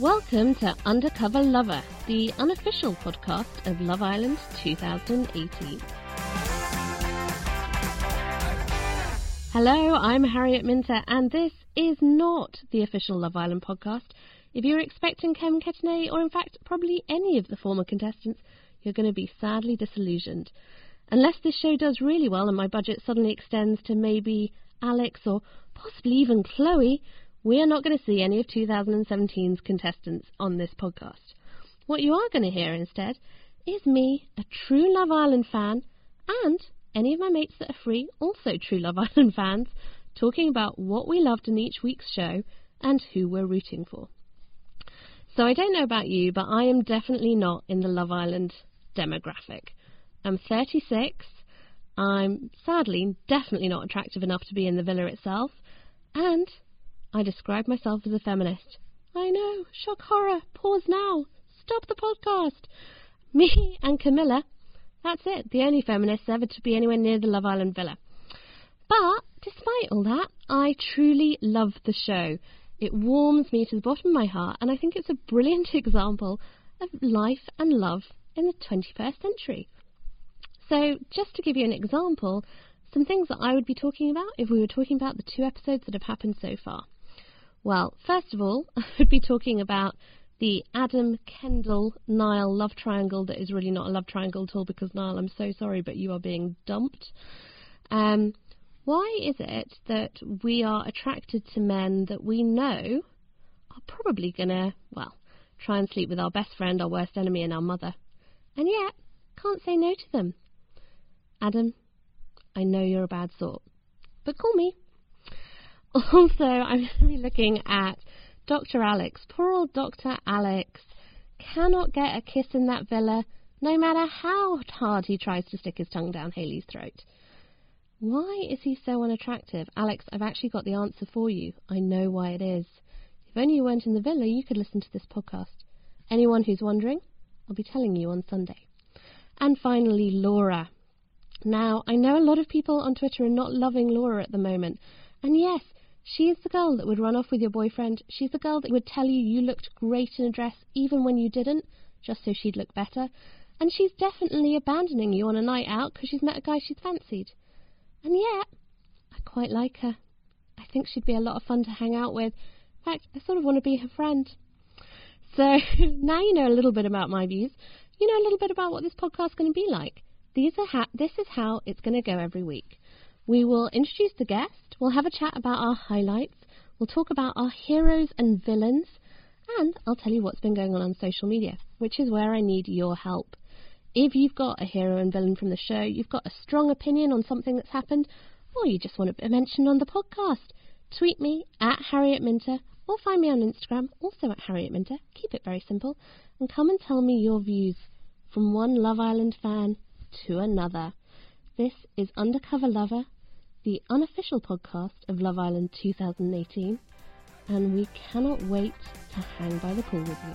Welcome to Undercover Lover, the unofficial podcast of Love Island 2018. Hello, I'm Harriet Minter, and this is not the official Love Island podcast. If you're expecting Kevin Ketanay, or in fact probably any of the former contestants, you're going to be sadly disillusioned. Unless this show does really well and my budget suddenly extends to maybe Alex or possibly even Chloe, we are not going to see any of 2017's contestants on this podcast. What you are going to hear instead is me, a true Love Island fan, and any of my mates that are free, also true Love Island fans, talking about what we loved in each week's show and who we're rooting for. So I don't know about you, but I am definitely not in the Love Island demographic. I'm 36. I'm sadly definitely not attractive enough to be in the villa itself, and I describe myself as a feminist. I know, shock horror, pause now, stop the podcast. Me and Camilla, that's it, the only feminists ever to be anywhere near the Love Island villa. But despite all that, I truly love the show. It warms me to the bottom of my heart, and I think it's a brilliant example of life and love in the 21st century. So just to give you an example, some things that I would be talking about if we were talking about the two episodes that have happened so far. Well, first of all, I would be talking about the Adam, Kendall, Nile love triangle that is really not a love triangle at all, because Nile, I'm so sorry, but you are being dumped. Why is it that we are attracted to men that we know are probably going to, well, try and sleep with our best friend, our worst enemy, and our mother, and yet can't say no to them? Adam, I know you're a bad sort, but call me. Also, I'm going to be looking at Dr. Alex. Poor old Dr. Alex cannot get a kiss in that villa, no matter how hard he tries to stick his tongue down Haley's throat. Why is he so unattractive? Alex, I've actually got the answer for you. I know why it is. If only you weren't in the villa, you could listen to this podcast. Anyone who's wondering, I'll be telling you on Sunday. And finally, Laura. Now, I know a lot of people on Twitter are not loving Laura at the moment. And yes, she's the girl that would run off with your boyfriend. She's the girl that would tell you you looked great in a dress even when you didn't, just so she'd look better. And she's definitely abandoning you on a night out because she's met a guy she's fancied. And yet, I quite like her. I think she'd be a lot of fun to hang out with. In fact, I sort of want to be her friend. So now you know a little bit about my views. You know a little bit about what this podcast's going to be like. This is how it's going to go every week. We will introduce the guest, we'll have a chat about our highlights, we'll talk about our heroes and villains, and I'll tell you what's been going on social media, which is where I need your help. If you've got a hero and villain from the show, you've got a strong opinion on something that's happened, or you just want to be mentioned on the podcast, tweet me at Harriet Minter, or find me on Instagram, also at Harriet Minter, keep it very simple, and come and tell me your views from one Love Island fan to another. This is Undercover Lover, the unofficial podcast of Love Island 2018, and we cannot wait to hang by the pool with you.